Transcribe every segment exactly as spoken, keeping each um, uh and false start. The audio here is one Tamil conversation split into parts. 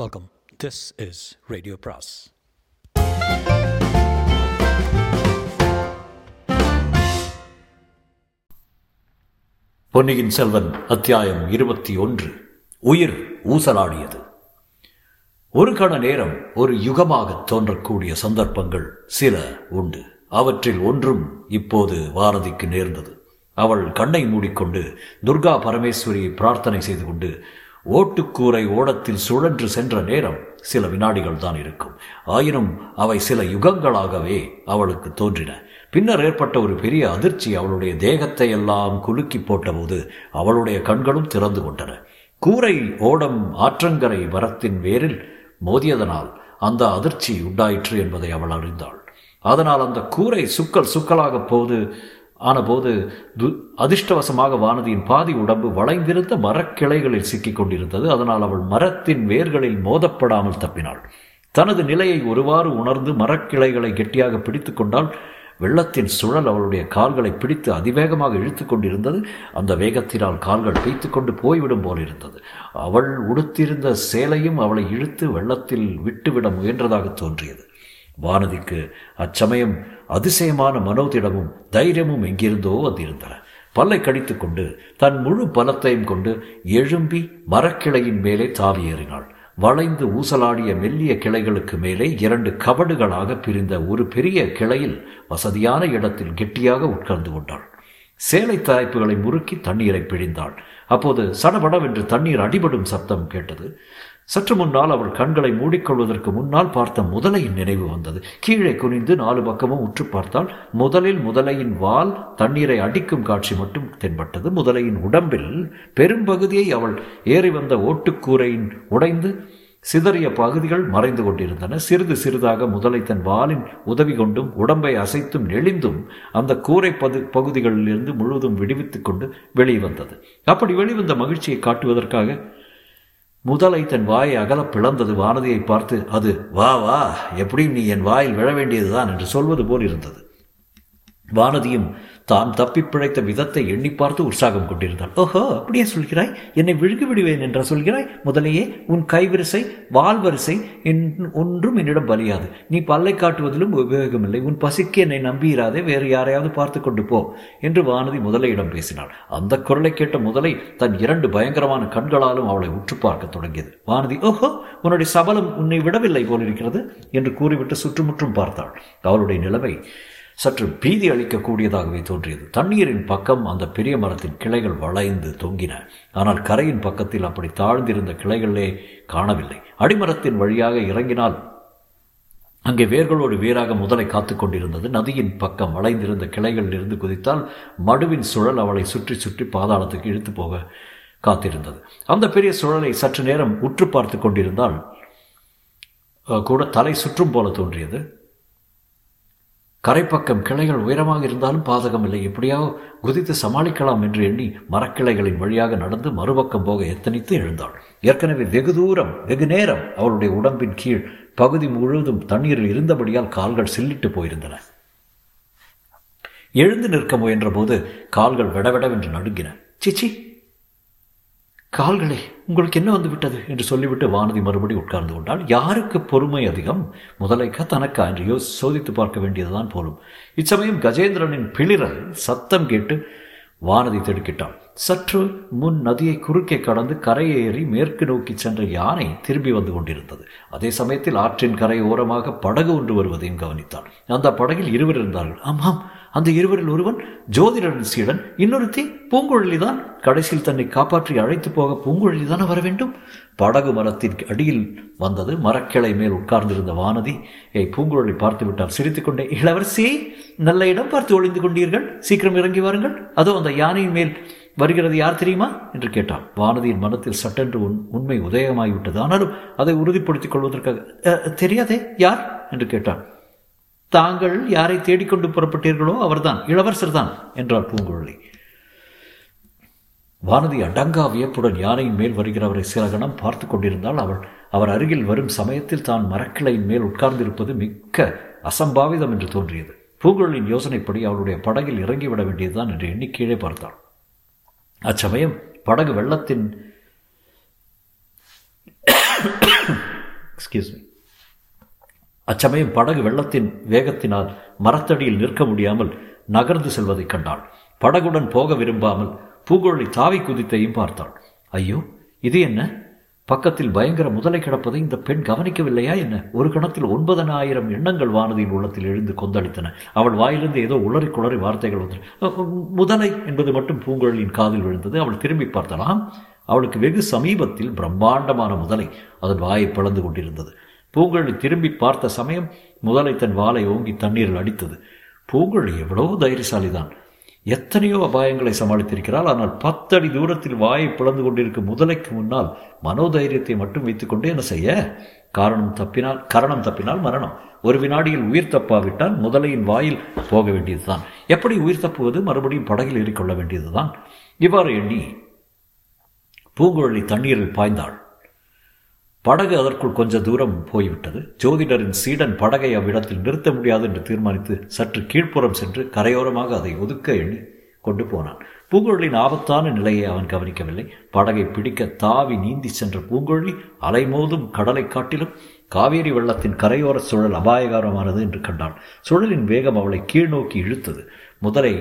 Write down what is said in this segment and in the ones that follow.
வெல்கம். திஸ் இஸ் ரேடியோ பிராஸ். பொன்னியின் செல்வன் அத்தியாயம் இருபத்தி ஒன்று. உயிர் ஊசலாடியது. ஒரு கண நேரம் ஒரு யுகமாக தோன்றக்கூடிய சந்தர்ப்பங்கள் சில உண்டு. அவற்றில் ஒன்றும் இப்போது பாரதிக்கு நேர்ந்தது. அவள் கண்ணை மூடிக்கொண்டு துர்கா பரமேஸ்வரியை பிரார்த்தனை செய்து கொண்டு ஓட்டுக்கூரை ஓடத்தில் சுழன்று சென்ற நேரம் சில வினாடிகள் தான் இருக்கும். ஆயினும் அவை சில யுகங்களாகவே அவளுக்கு தோன்றின. பின்னர் ஏற்பட்ட ஒரு பெரிய அதிர்ச்சி அவளுடைய தேகத்தை எல்லாம் குலுக்கி போட்டபோது அவளுடைய கண்களும் திறந்து கொண்டன. கூரை ஓடம் ஆற்றங்கரை மரத்தின் வேரில் மோதியதனால் அந்த அதிர்ச்சி உண்டாயிற்று என்பதை அவள் அறிந்தாள். அதனால் அந்த கூரை சுக்கல் சுக்கலாக போது ஆனபோது து அதிர்ஷ்டவசமாக வானதியின் பாதி உடம்பு வளைந்திருந்த மரக்கிளைகளில் சிக்கிக் கொண்டிருந்தது. அதனால் அவள் மரத்தின் வேர்களில் மோதப்படாமல் தப்பினாள். தனது நிலையை ஒருவாறு உணர்ந்து மரக்கிளைகளை கெட்டியாக பிடித்து கொண்டால் வெள்ளத்தின் சுழல் அவளுடைய கால்களை பிடித்து அதிவேகமாக இழுத்து கொண்டிருந்தது. அந்த வேகத்தினால் கால்கள் பீய்த்து கொண்டு போய்விடும் போல் இருந்தது. அவள் உடுத்திருந்த சேலையும் அவளை இழுத்து வெள்ளத்தில் விட்டுவிட முயன்றதாக தோன்றியது. வானதிக்கு அச்சமயம் அதிசயமான மனோதிடமும் தைரியமும் எங்கிருந்தோ வந்திருந்தன. பல்லை கடித்து கொண்டு தன் முழு பலத்தையும் கொண்டு எழும்பி மரக்கிளையின் மேலே தாவியேறினாள். வளைந்து ஊசலாடிய மெல்லிய கிளைகளுக்கு மேலே இரண்டு கபடுகளாக பிரிந்த ஒரு பெரிய கிளையில் வசதியான இடத்தில் கெட்டியாக உட்கார்ந்து கொண்டாள். சேலை தலைப்புகளை முறுக்கி தண்ணீரை பிழிந்தாள். அப்போது சடபடவென்று தண்ணீர் அடிபடும் சப்தம் கேட்டது. சற்று முன்னால் அவள் கண்களை மூடிக்கொள்வதற்கு முன்னால் பார்த்த முதலையின் நினைவு வந்தது. கீழே குனிந்து நாலு பக்கமும் உற்று பார்த்தால் முதலில் முதலையின் வால் தண்ணீரை அடிக்கும் காட்சி மட்டும் தென்பட்டது. முதலையின் உடம்பில் பெரும்பகுதியை அவள் ஏறி வந்த ஓட்டுக்கூரையின் உடைந்து சிதறிய பகுதிகள் மறைந்து கொண்டிருந்தன. சிறிது சிறிதாக முதலை தன் வாலின் உதவி கொண்டும் உடம்பை அசைத்தும் நெளிந்தும் அந்த கூரை பது பகுதிகளிலிருந்து முழுவதும் விடுவித்து கொண்டு வெளிவந்தது. அப்படி வெளிவந்த மகிழ்ச்சியை காட்டுவதற்காக முதலை தன் வாயை அகல பிளந்தது. வானதியை பார்த்து அது வா வா எப்படியும் நீ என் வாயில் விழ வேண்டியதுதான் என்று சொல்வது போல் இருந்தது. வானதியும் தான் தப்பி பிழைத்த விதத்தை எண்ணி பார்த்து உற்சாகம் கொண்டிருந்தாள். ஓஹோ, அப்படியே சொல்கிறாய், என்னை விழுங்கி விடுவேன் என்ற சொல்கிறாய்? முதலையே, உன் கைவரிசை வால்வரிசை ஒன்றும் என்னிடம் வலியாது. நீ பல்லை காட்டுவதிலும் உபயோகமில்லை. உன் பசிக்கு என்னை நம்பியிராதே, வேறு யாரையாவது பார்த்து கொண்டு போ என்று வானதி முதலையிடம் பேசினாள். அந்த குரலை கேட்ட முதலை தன் இரண்டு பயங்கரமான கண்களாலும் அவளை உற்று பார்க்க தொடங்கியது. வானதி, ஓஹோ, உன்னுடைய சபலம் உன்னை விடவில்லை போலிருக்கிறது என்று கூறிவிட்டு சுற்றுமுற்றும் பார்த்தாள். அவளுடைய நிலைமை சற்று பீதி அளிக்கக்கூடியதாகவே தோன்றியது. தண்ணீரின் பக்கம் அந்த பெரிய மரத்தின் கிளைகள் வளைந்து தொங்கின. ஆனால் கரையின் பக்கத்தில் அப்படி தாழ்ந்திருந்த கிளைகளே காணவில்லை. அடிமரத்தின் வழியாக இறங்கினால் அங்கே வேர்களோடு வேறாக முதலை காத்து கொண்டிருந்தது. நதியின் பக்கம் வளைந்திருந்த கிளைகளில் இருந்து குதித்தால் மடுவின் சுழல் அவளை சுற்றி சுற்றி பாதாளத்துக்கு இழுத்து போக காத்திருந்தது. அந்த பெரிய சுழலை சற்று நேரம் உற்று பார்த்து கொண்டிருந்தால் கூட தலை சுற்றும் போல தோன்றியது. கரைப்பக்கம் கிளைகள் உயரமாக இருந்தாலும் பாதகமில்லை, எப்படியாவது குதித்து சமாளிக்கலாம் என்று எண்ணி மரக்கிளைகளின் வழியாக நடந்து மறுபக்கம் போக எத்தனித்து எழுந்தாள். ஏற்கனவே வெகு தூரம் வெகு நேரம் அவளுடைய உடம்பின் கீழ் பகுதி முழுவதும் தண்ணீரில் இருந்தபடியால் கால்கள் சில்லிட்டு போயிருந்தன. எழுந்து நிற்க முயன்ற போது கால்கள் விடவிடவென்று நடுங்கின. சிச்சி கால்களே, உங்களுக்கு என்ன வந்து விட்டது என்று சொல்லிவிட்டு வானதி மறுபடி உட்கார்ந்து கொண்டால் யாருக்கு பொறுமை அதிகம், முதலைக்கா தனக்கா என்று யோ சோதித்து பார்க்க வேண்டியதுதான் போலும். இச்சமயம் கஜேந்திரனின் பிளிரல் சத்தம் கேட்டு வானதி திடுக்கிட்டாள். சற்று முன் நதியை குறுக்கே கடந்து கரையேறி மேற்கு நோக்கி சென்ற யானை திரும்பி வந்து கொண்டிருந்தது. அதே சமயத்தில் ஆற்றின் கரை ஓரமாக படகு ஒன்று வருவதையும் கவனித்தாள். அந்த படகில் இருவர் இருந்தார்கள். ஆமாம், அந்த இருவரில் ஒருவன் ஜோதிடரின் சீடன், இன்னொருத்தி பூங்குழலிதான். கடைசியில் தன்னை காப்பாற்றி அழைத்து போக பூங்குழலிதான் வர வேண்டும். படகு மரத்தின் அடியில் வந்தது. மரக்கிளை மேல் உட்கார்ந்திருந்த வானதி ஏ பூங்குழலி பார்த்து விட்டால் சிரித்துக்கொண்டே, இளவரசி, நல்ல இடம் பார்த்து ஒளிந்து கொண்டீர்கள், சீக்கிரம் இறங்கி வாருங்கள், அதோ அந்த யானையின் மேல் வருகிறது யார் தெரியுமா என்று கேட்டாள். வானதியின் மனத்தில் சட்டென்று உண் உண்மை உதயமாகிவிட்டது. ஆனாலும் அதை உறுதிப்படுத்திக் கொள்வதற்காக, தெரியாதே யார் என்று கேட்டாள். தாங்கள் யாரை தேடிக்கொண்டு புறப்பட்டீர்களோ அவர்தான், இளவரசர் தான் என்றார் பூங்குழலி. வானதி அடங்கா வியப்புடன் யானையின் மேல் வருகிறவரை சில கணம் பார்த்து கொண்டிருந்தால் அவள் அவர் அருகில் வரும் சமயத்தில் தான் மரக்கிளையின் மேல் உட்கார்ந்திருப்பது மிக்க அசம்பாவிதம் என்று தோன்றியது. பூங்குழலின் யோசனைப்படி அவளுடைய படகில் இறங்கிவிட வேண்டியதுதான் என்று எண்ணி கீழே பார்த்தாள். அச்சமயம் படகு வெள்ளத்தின் எக்ஸ்கியூஸ் மீ. அச்சமயம் படகு வெள்ளத்தின் வேகத்தினால் மரத்தடியில் நிற்க முடியாமல் நகர்ந்து செல்வதை கண்டாள். படகுடன் போக விரும்பாமல் பூங்குழலி தாவி குதித்தையும் பார்த்தாள். ஐயோ, இது என்ன? பக்கத்தில் பயங்கர முதலை கிடப்பதை இந்த பெண் கவனிக்கவில்லையா என்ன? ஒரு கணத்தில் ஒன்பதனாயிரம் எண்ணங்கள் வானதியின் உள்ளத்தில் எழுந்து கொந்தளித்தன. அவள் வாயிலிருந்து ஏதோ உளறி குளறி வார்த்தைகள் வந்தன. முதலை என்பது மட்டும் பூங்குழலியின் காதில் விழுந்தது. அவள் திரும்பி பார்த்தாளாம். அவளுக்கு வெகு சமீபத்தில் பிரம்மாண்டமான முதலை அதன் வாயை பிளந்து கொண்டிருந்தது. பூங்குழலி திரும்பி பார்த்த சமயம் முதலை தன் வாலை ஓங்கி தண்ணீரில் அடித்தது. பூங்குழலி எவ்வளவு தைரியசாலிதான்! எத்தனையோ அபாயங்களை சமாளித்திருக்கிறாள். ஆனால் பத்தடி தூரத்தில் வாயை பிளந்து கொண்டிருக்கும் முதலைக்கு முன்னால் மனோதைரியத்தை மட்டும் வைத்துக்கொண்டு என்ன செய்ய? காரணம் தப்பினால் கரணம் தப்பினால் மரணம். ஒரு வினாடியில் உயிர் தப்பாவிட்டால் முதலையின் வாயில் போக வேண்டியதுதான். எப்படி உயிர் தப்புவது? மறுபடியும் படகில் ஏறிக்கொள்ள வேண்டியதுதான். இவ்வாறு எண்ணி பூங்குழலி தண்ணீரில் பாய்ந்தாள். படகு அதற்குள் கொஞ்ச தூரம் போய்விட்டது. ஜோதிடரின் சீடன் படகை அவ்விடத்தில் நிறுத்த முடியாது என்று தீர்மானித்து சற்று கீழ்ப்புறம் சென்று கரையோரமாக அதை ஒதுக்க எண்ணி கொண்டு போனான். பூங்குழலின் ஆபத்தான நிலையை அவன் கவனிக்கவில்லை. படகை பிடிக்க தாவி நீந்தி சென்ற பூங்குழலி அலைமோதும் கடலை காட்டிலும் காவேரி வெள்ளத்தின் கரையோர சுழல் அபாயகரமானது என்று கண்டாள். சுழலின் வேகம் அவளை கீழ்நோக்கி இழுத்தது. முதலை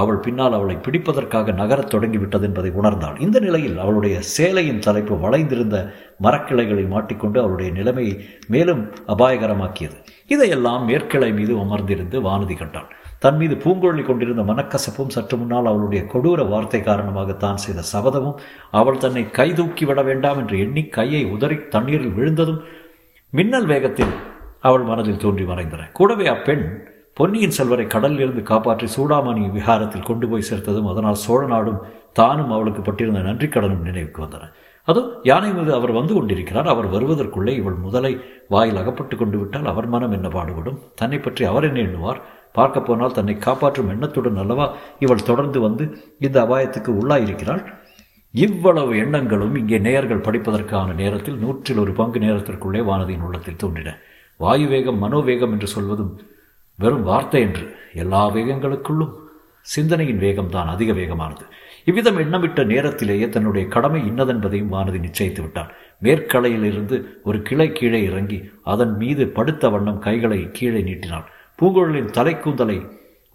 அவள் பின்னால் அவளை பிடிப்பதற்காக நகரத் தொடங்கிவிட்டது என்பதை உணர்ந்தாள். இந்த நிலையில் அவளுடைய சேலையின் தலைப்பு வளைந்திருந்த மரக்கிளைகளை மாட்டிக்கொண்டு அவளுடைய நிலைமையை மேலும் அபாயகரமாக்கியது. இதையெல்லாம் மேற்கிளை மீது அமர்ந்திருந்து வானதி கண்டாள். தன் மீது பூங்குழலி கொண்டிருந்த மனக்கசப்பும் சற்று முன்னால் அவளுடைய கொடூர வார்த்தை காரணமாக தான் செய்த சபதமும் அவள் தன்னை கைதூக்கி விட வேண்டாம் என்று எண்ணி கையை உதறி தண்ணீரில் விழுந்ததும் மின்னல் வேகத்தில் அவள் மனதில் தோன்றி மறைந்தன. கூடவே அப்பெண் பொன்னியின் செல்வரை கடலிலிருந்து காப்பாற்றி சூடாமணி விஹாரத்தில் கொண்டு போய் சேர்த்ததும் அதனால் சோழ நாடும் தானும் அவளுக்கு பட்டிருந்த நன்றி கடனும் நினைவுக்கு வந்தன. அதோ யானை மீது அவர் வந்து கொண்டிருக்கிறார். அவர் வருவதற்குள்ளே இவள் முதலை வாயில் அகப்பட்டு கொண்டு விட்டால் அவர் மனம் என்ன பாடுபடும்? தன்னை பற்றி அவர் என்ன எண்ணுவார்? பார்க்க போனால் தன்னை காப்பாற்றும் எண்ணத்துடன் அல்லவா இவள் தொடர்ந்து வந்து இந்த அபாயத்துக்கு உள்ளாயிருக்கிறாள். இவ்வளவு எண்ணங்களும் இங்கே நேயர்கள் படிப்பதற்கான நேரத்தில் நூற்றில் ஒரு பங்கு நேரத்திற்குள்ளே வானதியின் உள்ளத்தில் தோன்றின. வாயுவேகம் மனோவேகம் என்று சொல்வதும் வெறும் வார்த்தை என்று எல்லா வேகங்களுக்குள்ளும் சிந்தனையின் வேகம்தான் அதிக வேகமானது. இவ்விதம் எண்ணமிட்ட நேரத்திலேயே தன்னுடைய கடமை இன்னதென்பதையும் வானதி நிச்சயித்து விட்டான். மேற்கலையிலிருந்து ஒரு கிளை கீழே இறங்கி அதன் மீது படுத்த வண்ணம் கைகளை கீழே நீட்டினாள். பூங்குழலின் தலைக்கூந்தலை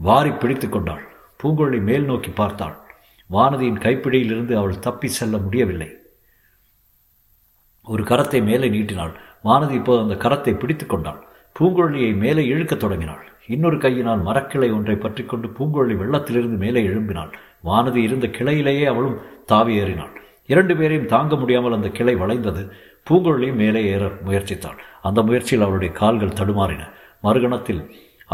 வாரி பிடித்து கொண்டாள். பூங்குழலி மேல் நோக்கி பார்த்தாள். வானதியின் கைப்பிடியிலிருந்து அவள் தப்பி செல்ல முடியவில்லை. ஒரு கரத்தை மேலே நீட்டினாள். வானதி இப்போது அந்த கரத்தை பிடித்து கொண்டாள். பூங்குழலியை மேலே இழுக்கத் தொடங்கினாள். இன்னொரு கையினால் மரக்கிளை ஒன்றை பற்றி கொண்டு பூங்குழலி வெள்ளத்திலிருந்து மேலே எழும்பினாள். வானதி இருந்த கிளையிலேயே அவளும் தாவி ஏறினாள். இரண்டு பேரையும் தாங்க முடியாமல் அந்த கிளை வளைந்தது. பூங்குழலியும் மேலே ஏற முயற்சித்தாள். அந்த முயற்சியில் அவளுடைய கால்கள் தடுமாறின. மறுகணத்தில்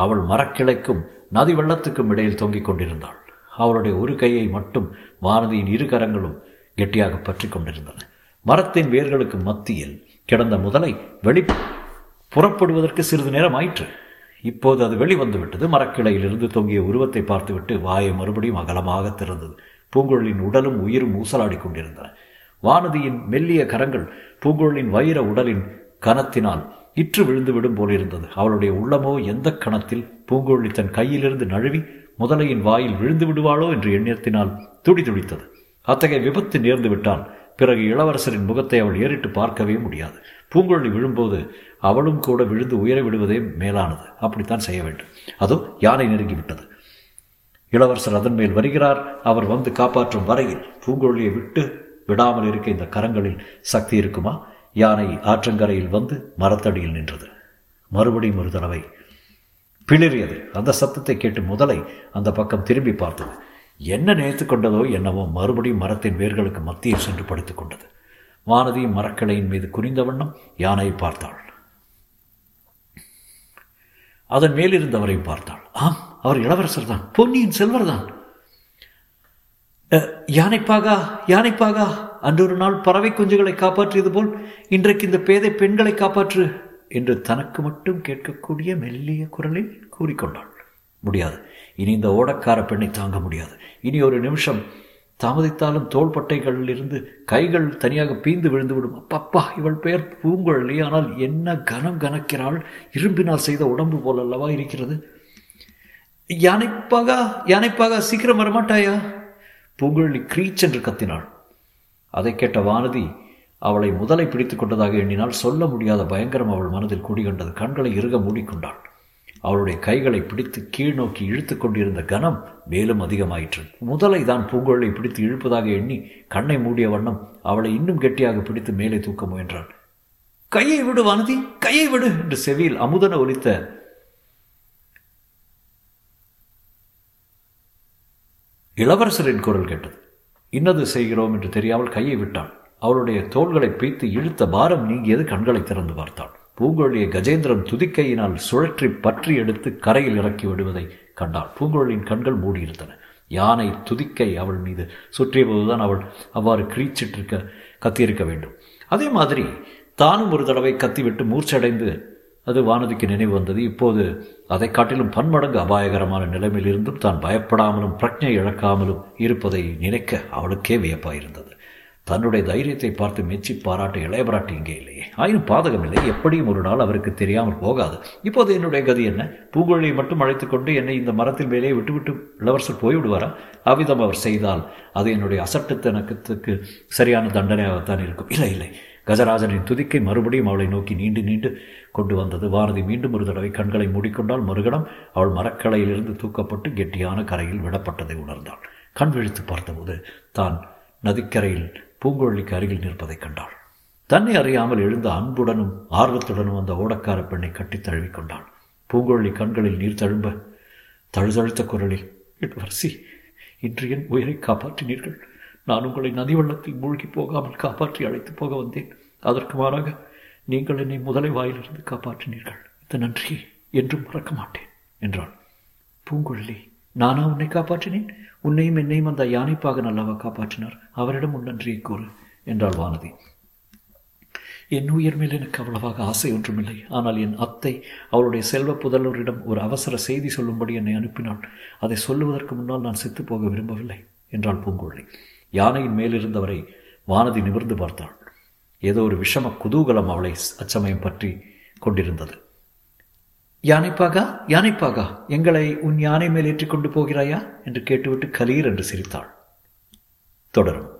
அவள் மரக்கிளைக்கும் நதி வெள்ளத்துக்கும் இடையில் தொங்கிக் கொண்டிருந்தாள். அவளுடைய ஒரு கையை மட்டும் வானதியின் இரு கரங்களும் கெட்டியாக பற்றி கொண்டிருந்தன. மரத்தின் வேர்களுக்கு மத்தியில் கிடந்த முதலை வெளி புறப்படுவதற்கு சிறிது நேரம் ஆயிற்று. இப்போது அது வெளிவந்துவிட்டது. மரக்கிளையிலிருந்து தொங்கிய உருவத்தை பார்த்துவிட்டு வாயை மறுபடியும் அகலமாக திறந்தது. பூங்குழலின் உடலும் உயிரும் ஊசலாடி கொண்டிருந்தன. வானதியின் மெல்லிய கரங்கள் பூங்குழலின் வைர உடலின் கனத்தினால் இற்று விழுந்துவிடும் போலிருந்தது. அவளுடைய உள்ளமோ எந்த கணத்தில் பூங்குழலி தன் கையிலிருந்து நழுவி முதலையின் வாயில் விழுந்து விடுவாளோ என்று எண்ணத்தினால் துடி துடித்தது. அத்தகைய விபத்து நேர்ந்து விட்டால் பிறகு இளவரசரின் முகத்தை அவள் ஏறிட்டு பார்க்கவே முடியாது. பூங்குழலி விழும்போது அவளும் கூட விழுந்து உயர விடுவதே மேலானது. அப்படித்தான் செய்ய வேண்டும். அதோ யானை நெருங்கிவிட்டது. இளவரசர் அதன் மேல் வருகிறார். அவர் வந்து காப்பாற்றும் வரையில் பூங்குழலியை விட்டு விடாமல் இருக்க இந்த கரங்களில் சக்தி இருக்குமா? யானை ஆற்றங்கரையில் வந்து மரத்தடியில் நின்றது. மறுபடியும் ஒரு தடவை பிளிறியது. அந்த சத்தத்தை கேட்டு முதலை அந்த பக்கம் திரும்பி பார்த்தது. என்ன நினைத்து கொண்டதோ என்னவோ மறுபடியும் மரத்தின் வேர்களுக்கு மத்தியில் சென்று படுத்துக் கொண்டது. வானதியும் மரக்கிளையின் மீது குனிந்த வண்ணம் யானையை பார்த்தாள். அதன் மேலிருந்தவரையும் பார்த்தாள். ஆம், அவர் இளவரசர் தான், பொன்னியின் செல்வர் தான். யானைப்பாகா யானைப்பாகா, அன்றொரு நாள் பறவை குஞ்சுகளை காப்பாற்றியது போல் இன்றைக்கு இந்த பேதை பெண்களை காப்பாற்று என்று தனக்கு மட்டும் கேட்கக்கூடிய மெல்லிய குரலில் கூறிக்கொண்டாள். முடியாது, இனி இந்த ஓடக்கார பெண்ணை தாங்க முடியாது. இனி ஒரு நிமிஷம் தாமதித்தாலும் தோள்பட்டைகளிலிருந்து கைகள் தனியாக பீந்து விழுந்து விடும். அப்பப்பா, இவள் பெயர் பூங்குழலி, ஆனால் என்ன கனம் கனக்கிறாள்! இரும்பினால் செய்த உடம்பு போல் அல்லவா இருக்கிறது. யானைப்பாகா யானைப்பாகா, சீக்கிரம் வரமாட்டாயா! பூங்குழலி கிரீச் என்று கத்தினாள். அதை கேட்ட வானதி அவளை முதலை பிடித்து கொண்டதாக எண்ணினால் சொல்ல முடியாத பயங்கரம் அவள் மனதில் குடிகொண்டது. கண்களை இறுக மூடிக்கொண்டாள். அவளுடைய கைகளை பிடித்து கீழ் நோக்கி இழுத்து கொண்டிருந்த கனம் மேலும் அதிகமாயிற்று. முதலை தான் பூங்கோளை பிடித்து இழுப்பதாக எண்ணி கண்ணை மூடிய வண்ணம் அவளை இன்னும் கெட்டியாக பிடித்து மேலே தூக்க முயன்றான். கையை விடு வானதி, கையை விடு என்று செவியில் அமுதன ஒலித்த இளவரசரின் குரல் கேட்டது. இன்னது செய்கிறோம் என்று தெரியாமல் கையை விட்டான். அவளுடைய தோள்களை பீய்த்து இழுத்த பாரம் நீங்கியது. கண்களை திறந்து பார்த்தாள். பூங்குழலியை கஜேந்திரன் துதிக்கையினால் சுழற்றி பற்றி எடுத்து கரையில் இறக்கி விடுவதை கண்டாள். பூங்குழலியின் கண்கள் மூடியிருந்தன. யானை துதிக்கை அவள் மீது சுற்றிய போதுதான் அவள் அவ்வாறு கிரீச்சிட்டிருக்க கத்தியிருக்க வேண்டும். அதே மாதிரி தானும் ஒரு தடவை கத்திவிட்டு மூர்ச்சடைந்து அது வானதிக்கு நினைவு வந்தது. இப்போது அதை காட்டிலும் பன்மடங்கு அபாயகரமான நிலைமையில் இருந்தும் தான் பயப்படாமலும் பிரக்ஞை இழக்காமலும் இருப்பதை நினைக்க அவளுக்கே வியப்பாயிருந்தது. தன்னுடைய தைரியத்தை பார்த்து மெச்சி பாராட்ட இளையபராட்டி இங்கே இல்லையே. ஆயினும் பாதகமில்லை, எப்படியும் ஒரு நாள் அவருக்கு தெரியாமல் போகாது. இப்போது என்னுடைய கதி என்ன? பூங்குழலியை மட்டும் அழைத்து கொண்டு என்னை இந்த மரத்தில் மேலேயே விட்டுவிட்டு இளவரசர் போய்விடுவாரா? அவ்விதம் அவர் செய்தால் அது என்னுடைய அசட்டுத்தனத்துக்கு சரியான தண்டனையாகத்தான் இருக்கும். இல்லை இல்லை கஜராஜனின் துதிக்கை மறுபடியும் அவளை நோக்கி நீண்டு நீண்டு கொண்டு வந்தது. வானதி மீண்டும் ஒரு தடவை கண்களை மூடிக்கொண்டால் மறுகணம் அவள் மரக்கலையிலிருந்து தூக்கப்பட்டு கெட்டியான கரையில் விடப்பட்டதை உணர்ந்தாள். கண் விழித்து பார்த்தபோது தான் நதிக்கரையில் பூங்குழலிக்கு அருகில் நிற்பதை கண்டாள். தன்னை அறியாமல் எழுந்த அன்புடனும் ஆர்வத்துடனும் அந்த ஓடக்கார பெண்ணை கட்டி தழுவிக்கொண்டாள். பூங்குழலி கண்களில் நீர் தழும்ப தழுதழுத்த குரலில், "இளவரசி, இன்று என் உயிரை காப்பாற்றினீர்கள். நான் உங்களை நதி வெள்ளத்தில் மூழ்கி போகாமல் காப்பாற்றி அழைத்து போக வந்தேன். அதற்கு மாறாக நீங்கள் என்னை முதலை வாயிலிருந்து காப்பாற்றினீர்கள். இந்த நன்றியை என்றும் மறக்க மாட்டேன்" என்றாள். "பூங்குழலி, நானா உன்னை காப்பாற்றினேன்? உன்னையும் என்னையும் அந்த யானைப்பாக நல்லவா காப்பாற்றினார். அவரிடம் உன் நன்றியை கூறு" என்றாள் வானதி. "என் உயிர் மேல் எனக்கு அவ்வளவாக ஆசை ஒன்றுமில்லை. ஆனால் என் அத்தை அவளுடைய செல்வ புதல்வரிடம் ஒரு அவசர செய்தி சொல்லும்படி என்னை அனுப்பினாள். அதை சொல்லுவதற்கு முன்னால் நான் செத்து போக விரும்பவில்லை" என்றாள் பூங்குழலி. யானையின் மேலிருந்தவரை வானதி நிமிர்ந்து பார்த்தாள். ஏதோ ஒரு விஷம குதூகலம் அவளை அச்சமயம் பற்றி கொண்டிருந்தது. "யானைப்பாகா, யானைப்பாகா, எங்களை உன் யானை மேலேற்றி கொண்டு போகிறாயா?" என்று கேட்டுவிட்டு கலீர் என்று சிரித்தாள். தொடரும்.